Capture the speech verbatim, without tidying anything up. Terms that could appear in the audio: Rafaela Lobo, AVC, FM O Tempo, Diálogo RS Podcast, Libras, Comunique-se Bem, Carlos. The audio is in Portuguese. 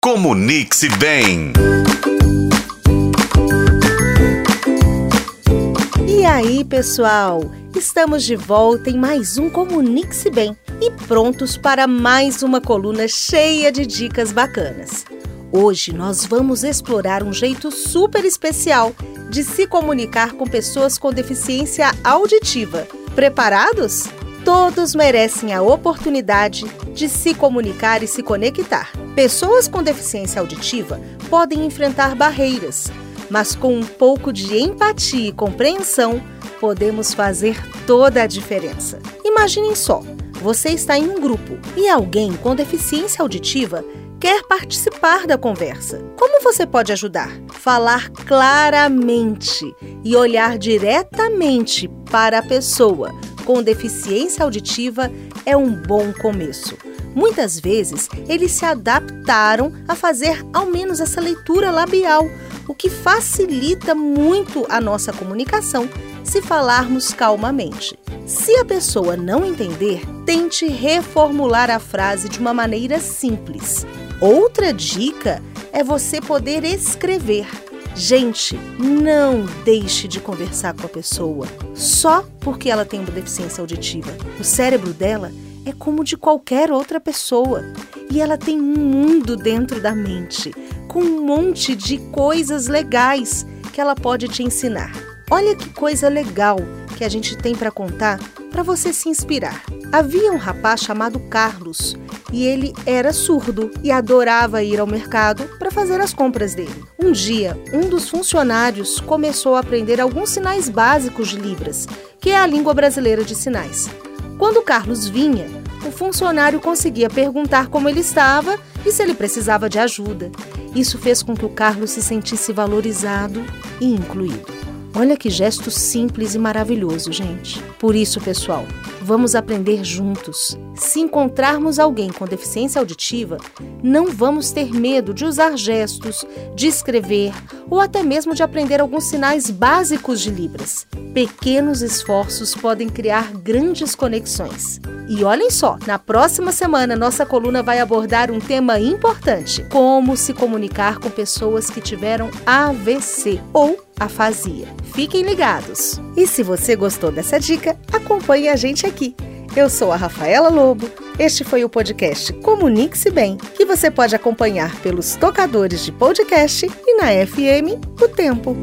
Comunique-se bem. E aí, pessoal? Estamos de volta em mais um Comunique-se Bem e prontos para mais uma coluna cheia de dicas bacanas. Hoje nós vamos explorar um jeito super especial de se comunicar com pessoas com deficiência auditiva. Preparados? Todos merecem a oportunidade de se comunicar e se conectar. Pessoas com deficiência auditiva podem enfrentar barreiras, mas com um pouco de empatia e compreensão, podemos fazer toda a diferença. Imaginem só, você está em um grupo e alguém com deficiência auditiva quer participar da conversa. Como você pode ajudar? Falar claramente e olhar diretamente para a pessoa com deficiência auditiva é um bom começo. Muitas vezes, eles se adaptaram a fazer ao menos essa leitura labial, o que facilita muito a nossa comunicação se falarmos calmamente. Se a pessoa não entender, tente reformular a frase de uma maneira simples. Outra dica é você poder escrever. Gente, não deixe de conversar com a pessoa só porque ela tem uma deficiência auditiva. O cérebro dela é como de qualquer outra pessoa e ela tem um mundo dentro da mente com um monte de coisas legais que ela pode te ensinar. Olha que coisa legal que a gente tem para contar para você se inspirar. Havia um rapaz chamado Carlos e ele era surdo e adorava ir ao mercado para fazer as compras dele. Um dia, um dos funcionários começou a aprender alguns sinais básicos de Libras, que é a língua brasileira de sinais. Quando Carlos vinha, o funcionário conseguia perguntar como ele estava e se ele precisava de ajuda. Isso fez com que o Carlos se sentisse valorizado e incluído. Olha que gesto simples e maravilhoso, gente. Por isso, pessoal, vamos aprender juntos. Se encontrarmos alguém com deficiência auditiva, não vamos ter medo de usar gestos, de escrever ou até mesmo de aprender alguns sinais básicos de Libras. Pequenos esforços podem criar grandes conexões. E olhem só, na próxima semana nossa coluna vai abordar um tema importante: como se comunicar com pessoas que tiveram A V C ou afasia. Fiquem ligados! E se você gostou dessa dica, acompanhe a gente aqui. Eu sou a Rafaela Lobo. Este foi o podcast Comunique-se Bem, que você pode acompanhar pelos tocadores de podcast e na F M O Tempo.